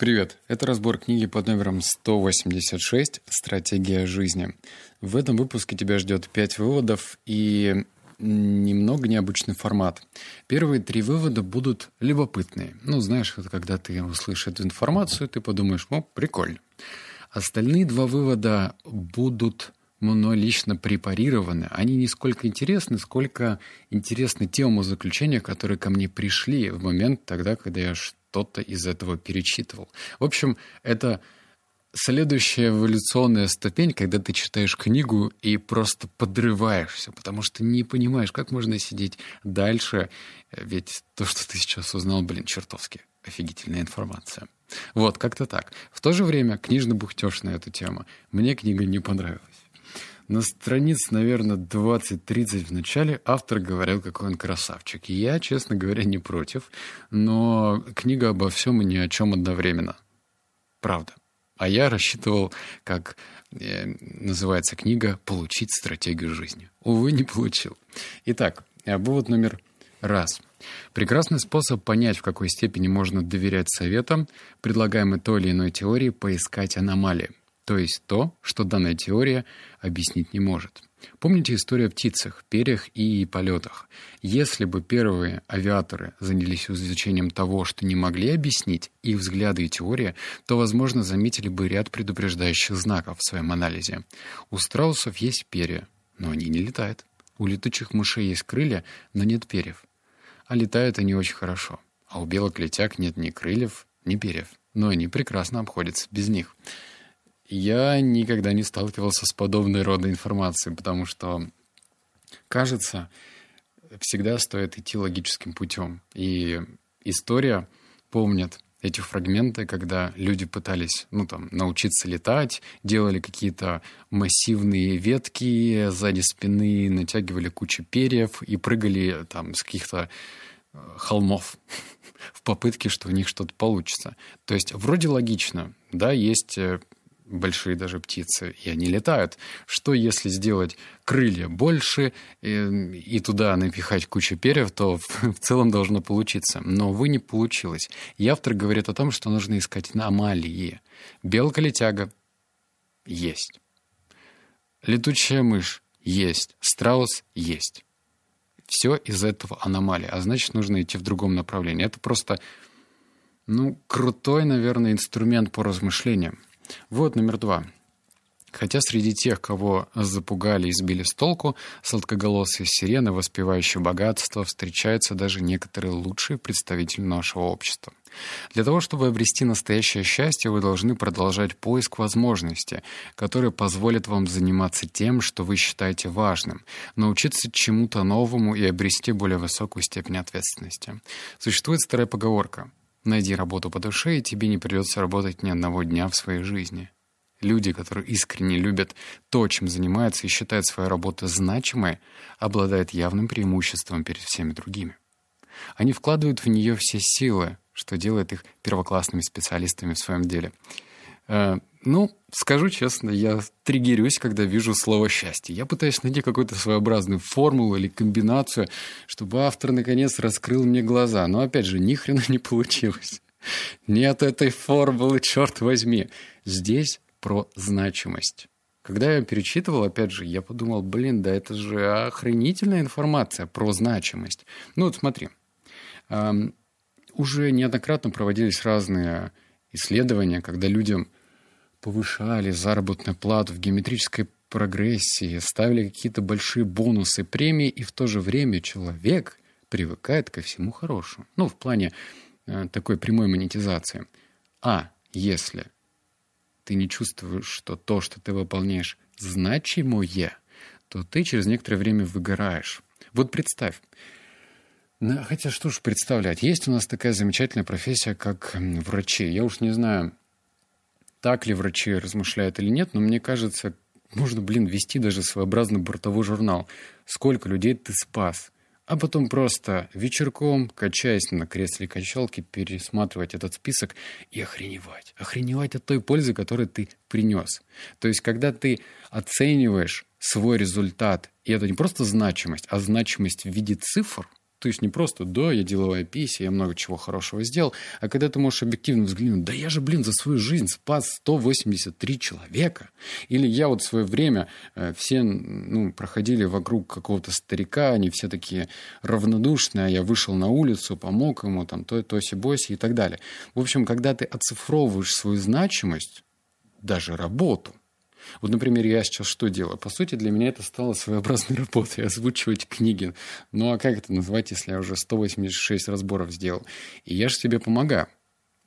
Привет! Это разбор книги под номером 186 «Стратегия жизни». В этом выпуске тебя ждет 5 выводов и немного необычный формат. Первые 3 вывода будут любопытные. Знаешь, это когда ты услышишь эту информацию, ты подумаешь, прикольно. Остальные 2 вывода будут мной лично препарированы. Они не сколько интересны, сколько интересны те умозаключения, которые ко мне пришли в момент тогда, когда я что-то из этого перечитывал. В общем, это следующая эволюционная ступень, когда ты читаешь книгу и просто подрываешься, потому что не понимаешь, как можно сидеть дальше, ведь то, что ты сейчас узнал, чертовски офигительная информация. Как-то так. В то же время книжный бухтеж на эту тему. Мне книга не понравилась. На страниц, наверное, 20-30 в начале автор говорил, какой он красавчик. Я, честно говоря, не против, но книга обо всем и ни о чем одновременно. Правда. А я рассчитывал, как называется книга, получить стратегию жизни. Увы, не получил. Итак, вывод номер 1. Прекрасный способ понять, в какой степени можно доверять советам, предлагаемой той или иной теории, поискать аномалии. То есть то, что данная теория объяснить не может. Помните историю о птицах, перьях и полетах. Если бы первые авиаторы занялись изучением того, что не могли объяснить, их взгляды и теории, то, возможно, заметили бы ряд предупреждающих знаков в своем анализе. У страусов есть перья, но они не летают. У летучих мышей есть крылья, но нет перьев. А летают они очень хорошо. А у белок-летяг нет ни крыльев, ни перьев. Но они прекрасно обходятся без них. Я никогда не сталкивался с подобной рода информацией, потому что, кажется, всегда стоит идти логическим путем. И история помнит эти фрагменты, когда люди пытались, научиться летать, делали какие-то массивные ветки сзади спины, натягивали кучу перьев и прыгали с каких-то холмов в попытке, что у них что-то получится. То есть вроде логично, да, есть большие даже птицы, и они летают. Что если сделать крылья больше и туда напихать кучу перьев, то в целом должно получиться. Но, увы, не получилось. И автор говорит о том, что нужно искать аномалии. Белка-летяга есть. Летучая мышь есть. Страус есть. Все из этого аномалия. А значит, нужно идти в другом направлении. Это просто, крутой, наверное, инструмент по размышлениям. Вывод номер 2. Хотя среди тех, кого запугали и сбили с толку, сладкоголосые сирены, воспевающие богатство, встречаются даже некоторые лучшие представители нашего общества. Для того, чтобы обрести настоящее счастье, вы должны продолжать поиск возможностей, которые позволят вам заниматься тем, что вы считаете важным, научиться чему-то новому и обрести более высокую степень ответственности. Существует старая поговорка: найди работу по душе, и тебе не придется работать ни одного дня в своей жизни. Люди, которые искренне любят то, чем занимаются, и считают свою работу значимой, обладают явным преимуществом перед всеми другими. Они вкладывают в нее все силы, что делает их первоклассными специалистами в своем деле. Скажу честно, я триггерюсь, когда вижу слово «счастье». Я пытаюсь найти какую-то своеобразную формулу или комбинацию, чтобы автор, наконец, раскрыл мне глаза. Но, опять же, ни хрена не получилось. Нет этой формулы, черт возьми. Здесь про значимость. Когда я перечитывал, опять же, я подумал, это же охренительная информация про значимость. Смотри. Уже неоднократно проводились разные исследования, когда людям повышали заработную плату в геометрической прогрессии, ставили какие-то большие бонусы, премии, и в то же время человек привыкает ко всему хорошему. В плане такой прямой монетизации. А если ты не чувствуешь, что то, что ты выполняешь, значимое, то ты через некоторое время выгораешь. Представь. Хотя что ж представлять. Есть у нас такая замечательная профессия, как врачи. Я уж не знаю, так ли врачи размышляют или нет, но мне кажется, можно, вести даже своеобразный бортовой журнал. Сколько людей ты спас. А потом просто вечерком, качаясь на кресле-качалке, пересматривать этот список и охреневать. Охреневать от той пользы, которую ты принес. То есть, когда ты оцениваешь свой результат, и это не просто значимость, а значимость в виде цифр, То есть не просто «да, я деловая пися, я много чего хорошего сделал», а когда ты можешь объективно взглянуть: «Да я же, блин, за свою жизнь спас 183 человека». Или я вот в свое время, все проходили вокруг какого-то старика, они все такие равнодушные, а я вышел на улицу, помог ему, там, то-си-боси и так далее. В общем, когда ты оцифровываешь свою значимость, даже работу. Вот, например, я сейчас что делаю? По сути, для меня это стало своеобразной работой — озвучивать книги. Ну, а как это назвать, если я уже 186 разборов сделал? И я же тебе помогаю.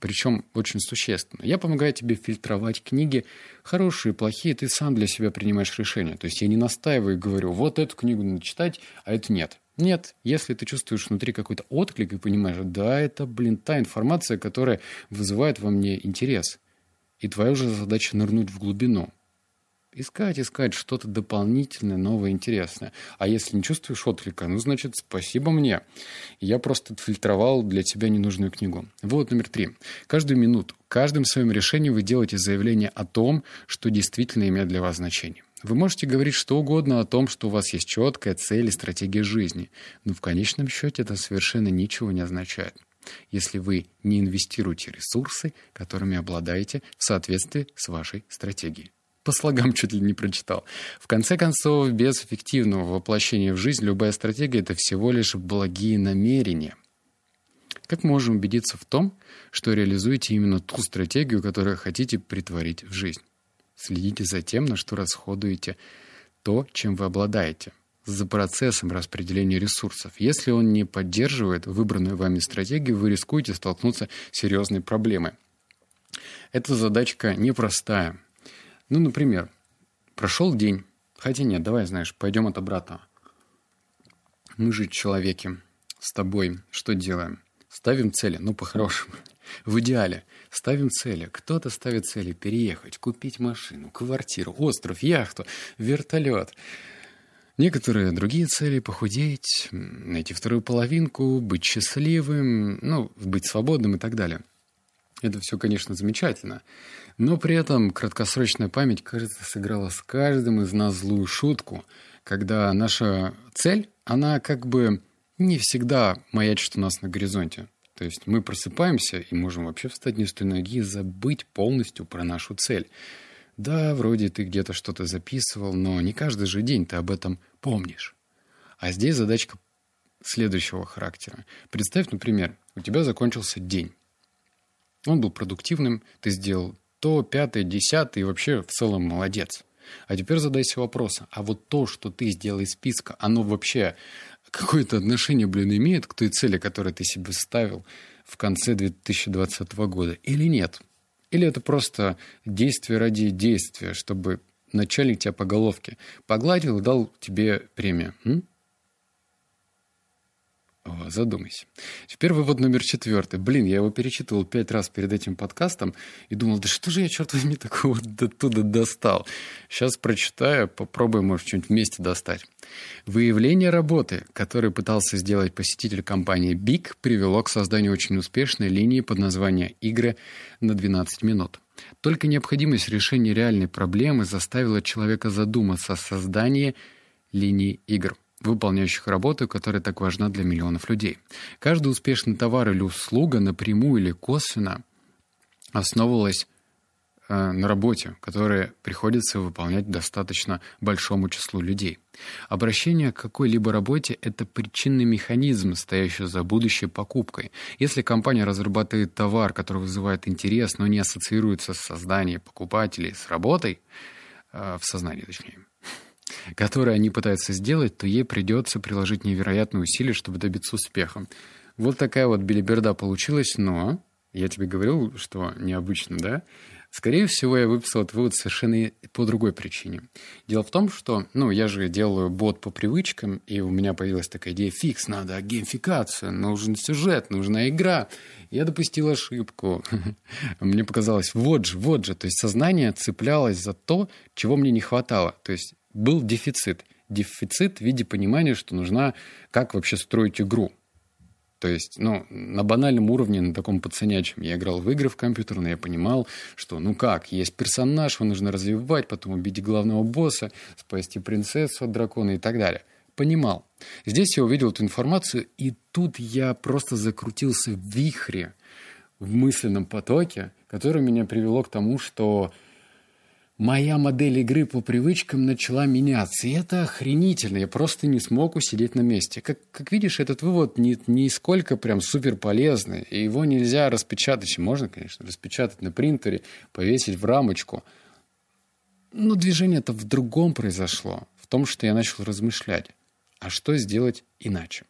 Причем очень существенно. Я помогаю тебе фильтровать книги, хорошие, плохие. Ты сам для себя принимаешь решение. То есть я не настаиваю и говорю: вот эту книгу надо читать, а эту нет. Нет, если ты чувствуешь внутри какой-то отклик и понимаешь: да, это, блин, та информация, которая вызывает во мне интерес. И твоя уже задача — нырнуть в глубину. Искать что-то дополнительное, новое, интересное. А если не чувствуешь отклика, значит, спасибо мне. Я просто отфильтровал для тебя ненужную книгу. Вывод номер 3. Каждую минуту, каждым своим решением вы делаете заявление о том, что действительно имеет для вас значение. Вы можете говорить что угодно о том, что у вас есть четкая цель и стратегия жизни, но в конечном счете это совершенно ничего не означает, если вы не инвестируете ресурсы, которыми обладаете, в соответствии с вашей стратегией. По слогам чуть ли не прочитал. В конце концов, без эффективного воплощения в жизнь любая стратегия — это всего лишь благие намерения. Как мы можем убедиться в том, что реализуете именно ту стратегию, которую хотите притворить в жизнь? Следите за тем, на что расходуете то, чем вы обладаете, за процессом распределения ресурсов. Если он не поддерживает выбранную вами стратегию, вы рискуете столкнуться с серьезной проблемой. Эта задачка непростая. Например, прошел день. Хотя нет, давай, пойдем от обратного. Мы же, человеки, с тобой что делаем? Ставим цели, по-хорошему. В идеале ставим цели. Кто-то ставит цели переехать, купить машину, квартиру, остров, яхту, вертолет. Некоторые другие цели — похудеть, найти вторую половинку, быть счастливым, быть свободным и так далее. Это все, конечно, замечательно, но при этом краткосрочная память, кажется, сыграла с каждым из нас злую шутку, когда наша цель, она как бы не всегда маячит у нас на горизонте. То есть мы просыпаемся и можем вообще встать не с той ноги и забыть полностью про нашу цель. Да, вроде ты где-то что-то записывал, но не каждый же день ты об этом помнишь. А здесь задачка следующего характера. Представь, например, у тебя закончился день. Он был продуктивным, ты сделал то, 5, 10 и вообще в целом молодец. А теперь задайся вопросом: а вот то, что ты сделал из списка, оно вообще какое-то отношение, имеет к той цели, которую ты себе ставил в конце 2020 года или нет? Или это просто действие ради действия, чтобы начальник тебя по головке погладил и дал тебе премию? Задумайся. Теперь вывод номер 4. Я его перечитывал 5 раз перед этим подкастом и думал: да что же я, черт возьми, такого оттуда достал? Сейчас прочитаю, попробуем, может, что-нибудь вместе достать. Выявление работы, которую пытался сделать посетитель компании Big, привело к созданию очень успешной линии под названием «Игры на 12 минут». Только необходимость решения реальной проблемы заставила человека задуматься о создании линии игр, выполняющих работу, которая так важна для миллионов людей. Каждый успешный товар или услуга напрямую или косвенно основывалась на работе, которая приходится выполнять достаточно большому числу людей. Обращение к какой-либо работе – это причинный механизм, стоящий за будущей покупкой. Если компания разрабатывает товар, который вызывает интерес, но не ассоциируется с сознанием покупателей, с работой, в сознании, точнее, которые они пытаются сделать, то ей придется приложить невероятные усилия, чтобы добиться успеха. Вот такая вот белиберда получилась, но я тебе говорил, что необычно, да? Скорее всего, я выписал этот вывод совершенно по другой причине. Дело в том, что, я же делаю бот по привычкам, и у меня появилась такая идея: фикс, надо геймификацию, нужен сюжет, нужна игра. Я допустил ошибку. Мне показалось: вот же. То есть сознание цеплялось за то, чего мне не хватало. То есть был дефицит. Дефицит в виде понимания, что нужна, как вообще строить игру. То есть, на банальном уровне, на таком пацанячем. Я играл в игры в компьютерные, я понимал, что, есть персонаж, его нужно развивать, потом убить главного босса, спасти принцессу от дракона и так далее. понимал. Здесь я увидел эту информацию, и тут я просто закрутился в вихре, в мысленном потоке, который меня привело к тому, что моя модель игры по привычкам начала меняться. И это охренительно. Я просто не смог усидеть на месте. Как видишь, этот вывод нисколько прям супер полезный. И его нельзя распечатать. Можно, конечно, распечатать на принтере, повесить в рамочку. Но движение-то в другом произошло. В том, что я начал размышлять. А что сделать иначе?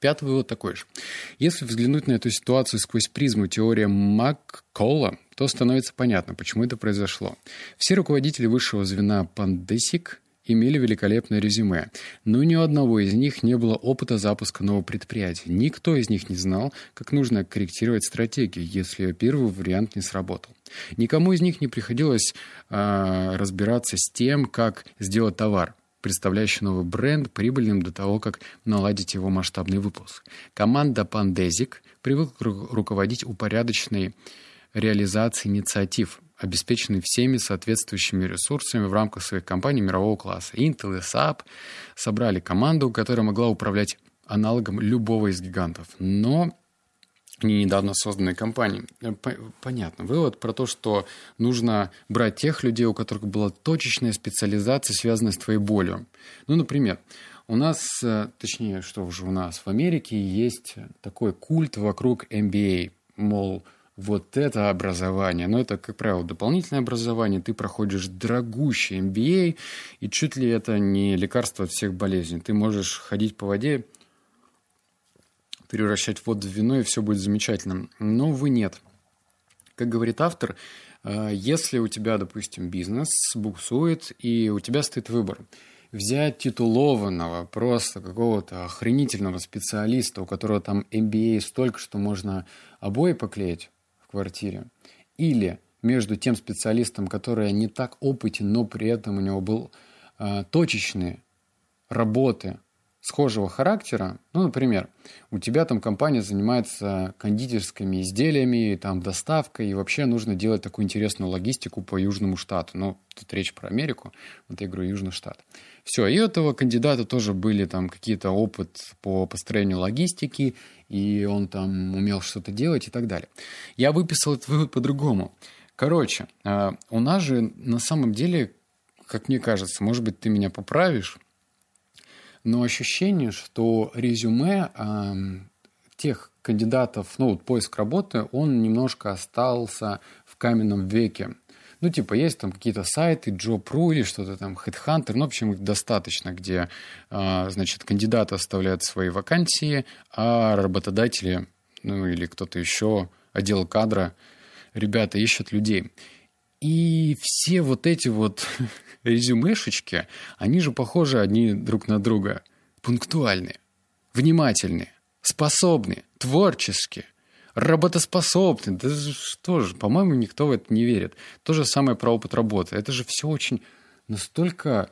Пятый вывод такой же. Если взглянуть на эту ситуацию сквозь призму теории Маккола, то становится понятно, почему это произошло. Все руководители высшего звена Pandesic имели великолепное резюме, но ни у одного из них не было опыта запуска нового предприятия. Никто из них не знал, как нужно корректировать стратегию, если первый вариант не сработал. Никому из них не приходилось разбираться с тем, как сделать товар, представляющий новый бренд, прибыльным до того, как наладить его масштабный выпуск. Команда Pandesic привыкла руководить упорядоченной реализацией инициатив, обеспеченной всеми соответствующими ресурсами в рамках своих компаний мирового класса. Intel и SAP собрали команду, которая могла управлять аналогом любого из гигантов. Но не недавно созданной компании. Понятно. Вывод про то, что нужно брать тех людей, у которых была точечная специализация, связанная с твоей болью. Ну, например, у нас, точнее, что же у нас в Америке, есть такой культ вокруг MBA. Мол, вот это образование. Но это, как правило, дополнительное образование. Ты проходишь дорогущий MBA, и чуть ли это не лекарство от всех болезней. Ты можешь ходить по воде, превращать воду в вино, и все будет замечательно. Но, увы, нет. Как говорит автор, если у тебя, допустим, бизнес буксует, и у тебя стоит выбор. Взять титулованного, просто какого-то охренительного специалиста, у которого там MBA столько, что можно обои поклеить в квартире, или между тем специалистом, который не так опытен, но при этом у него был точечные работы схожего характера. Ну, например, у тебя там компания занимается кондитерскими изделиями, там доставкой, и вообще нужно делать такую интересную логистику по Южному штату. Ну, тут речь про Америку, вот я говорю Южный штат. Все, и у этого кандидата тоже были там какие-то опыт по построению логистики, и он там умел что-то делать и так далее. Я выписал этот вывод по-другому. Короче, у нас же на самом деле, как мне кажется, может быть, ты меня поправишь, но ощущение, что резюме тех кандидатов, ну, вот поиск работы, он немножко остался в каменном веке. Ну, типа, есть там какие-то сайты, Job.ru или что-то там, Headhunter, ну, в общем, их достаточно, где, значит, кандидаты оставляют свои вакансии, а работодатели, ну, или кто-то еще, отдел кадра, ребята ищут людей. И все вот эти вот резюмешечки, они же похожи одни друг на друга. Пунктуальные, внимательные, способные, творческие, работоспособные. Да что же, по-моему, никто в это не верит. То же самое про опыт работы. Это же все очень настолько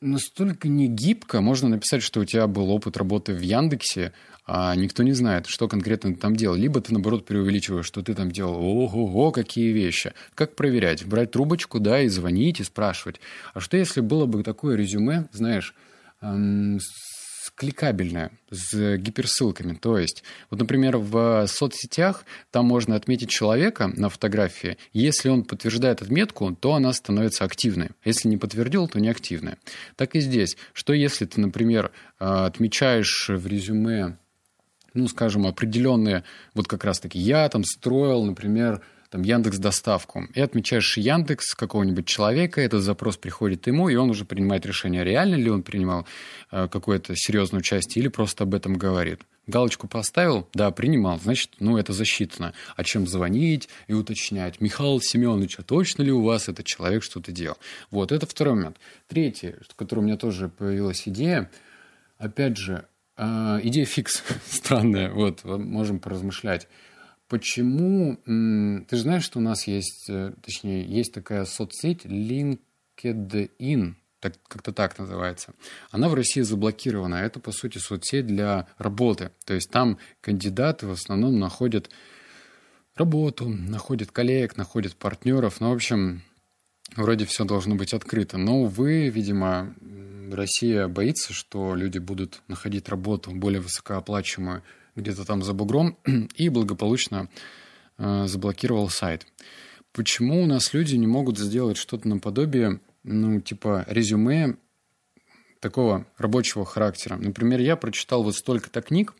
негибко. Можно написать, что у тебя был опыт работы в Яндексе, а никто не знает, что конкретно ты там делал. Либо ты, наоборот, преувеличиваешь, что ты там делал. Ого-го, какие вещи. Как проверять? Брать трубочку, да, и звонить, и спрашивать. А что, если было бы такое резюме, знаешь, кликабельное, с гиперссылками? То есть, вот, например, в соцсетях там можно отметить человека на фотографии. Если он подтверждает отметку, то она становится активной. Если не подтвердил, то неактивная. Так и здесь. Что, если ты, например, отмечаешь в резюме, ну, скажем, определенные, вот как раз-таки я там строил, например, там Яндекс.Доставку, и отмечаешь Яндекс какого-нибудь человека, этот запрос приходит ему, и он уже принимает решение, реально ли он принимал какое-то серьезное участие или просто об этом говорит. Галочку поставил, да, принимал, значит, ну, это засчитано. А чем звонить и уточнять? Михаил Семенович, а точно ли у вас этот человек что-то делал? Вот, это второй момент. Третий, в котором у меня тоже появилась идея, опять же, идея фикс странная, вот, можем поразмышлять. Почему, ты же знаешь, что у нас есть, точнее, есть такая соцсеть LinkedIn, так, как-то так называется. Она в России заблокирована, это, по сути, соцсеть для работы. То есть там кандидаты в основном находят работу, находят коллег, находят партнеров. Ну, в общем, вроде все должно быть открыто. Но, увы, видимо, Россия боится, что люди будут находить работу более высокооплачиваемую где-то там за бугром, и благополучно заблокировал сайт. Почему у нас люди не могут сделать что-то наподобие, резюме такого рабочего характера? Например, я прочитал вот столько-то книг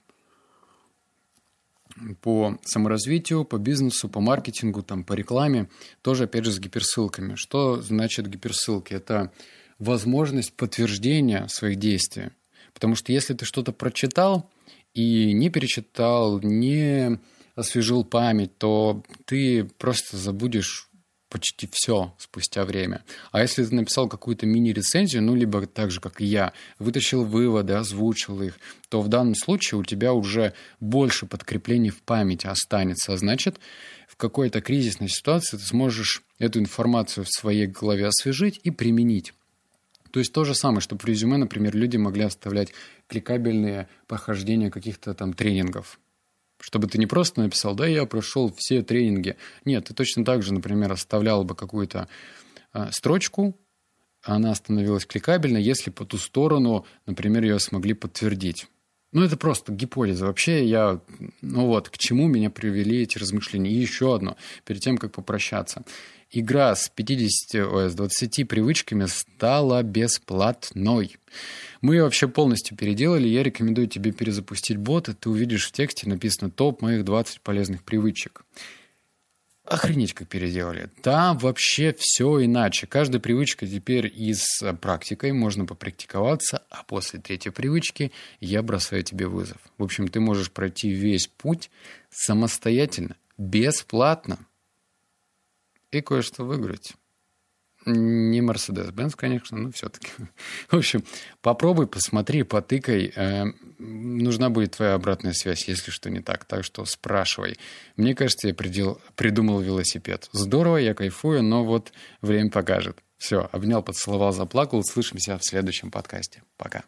по саморазвитию, по бизнесу, по маркетингу, по рекламе, тоже, опять же, с гиперссылками. Что значит гиперссылки? Это возможность подтверждения своих действий. Потому что если ты что-то прочитал и не перечитал, не освежил память, то ты просто забудешь почти все спустя время. А если ты написал какую-то мини-рецензию, либо так же, как и я, вытащил выводы, озвучил их, то в данном случае у тебя уже больше подкреплений в памяти останется. А значит, в какой-то кризисной ситуации ты сможешь эту информацию в своей голове освежить и применить. То есть то же самое, что в резюме, например, люди могли оставлять кликабельные похождения каких-то тренингов. Чтобы ты не просто написал, да, я прошел все тренинги. Нет, ты точно так же, например, оставлял бы какую-то строчку, она становилась кликабельной, если по ту сторону, например, ее смогли подтвердить. Это просто гипотеза. Вообще я, к чему меня привели эти размышления. И еще одно, перед тем, как попрощаться. Игра с 20 привычками стала бесплатной. Мы ее вообще полностью переделали. Я рекомендую тебе перезапустить бот, и ты увидишь в тексте написано «Топ моих 20 полезных привычек». Охренеть, как переделали. Там вообще все иначе. Каждая привычка теперь и с практикой, можно попрактиковаться, а после третьей привычки я бросаю тебе вызов. В общем, ты можешь пройти весь путь самостоятельно, бесплатно и кое-что выиграть. Не Mercedes-Benz, конечно, но все-таки. В общем, попробуй, посмотри, потыкай. Нужна будет твоя обратная связь, если что не так. Так что спрашивай. Мне кажется, я придумал велосипед. Здорово, я кайфую, но время покажет. Все, обнял, поцеловал, заплакал. Услышимся в следующем подкасте. Пока.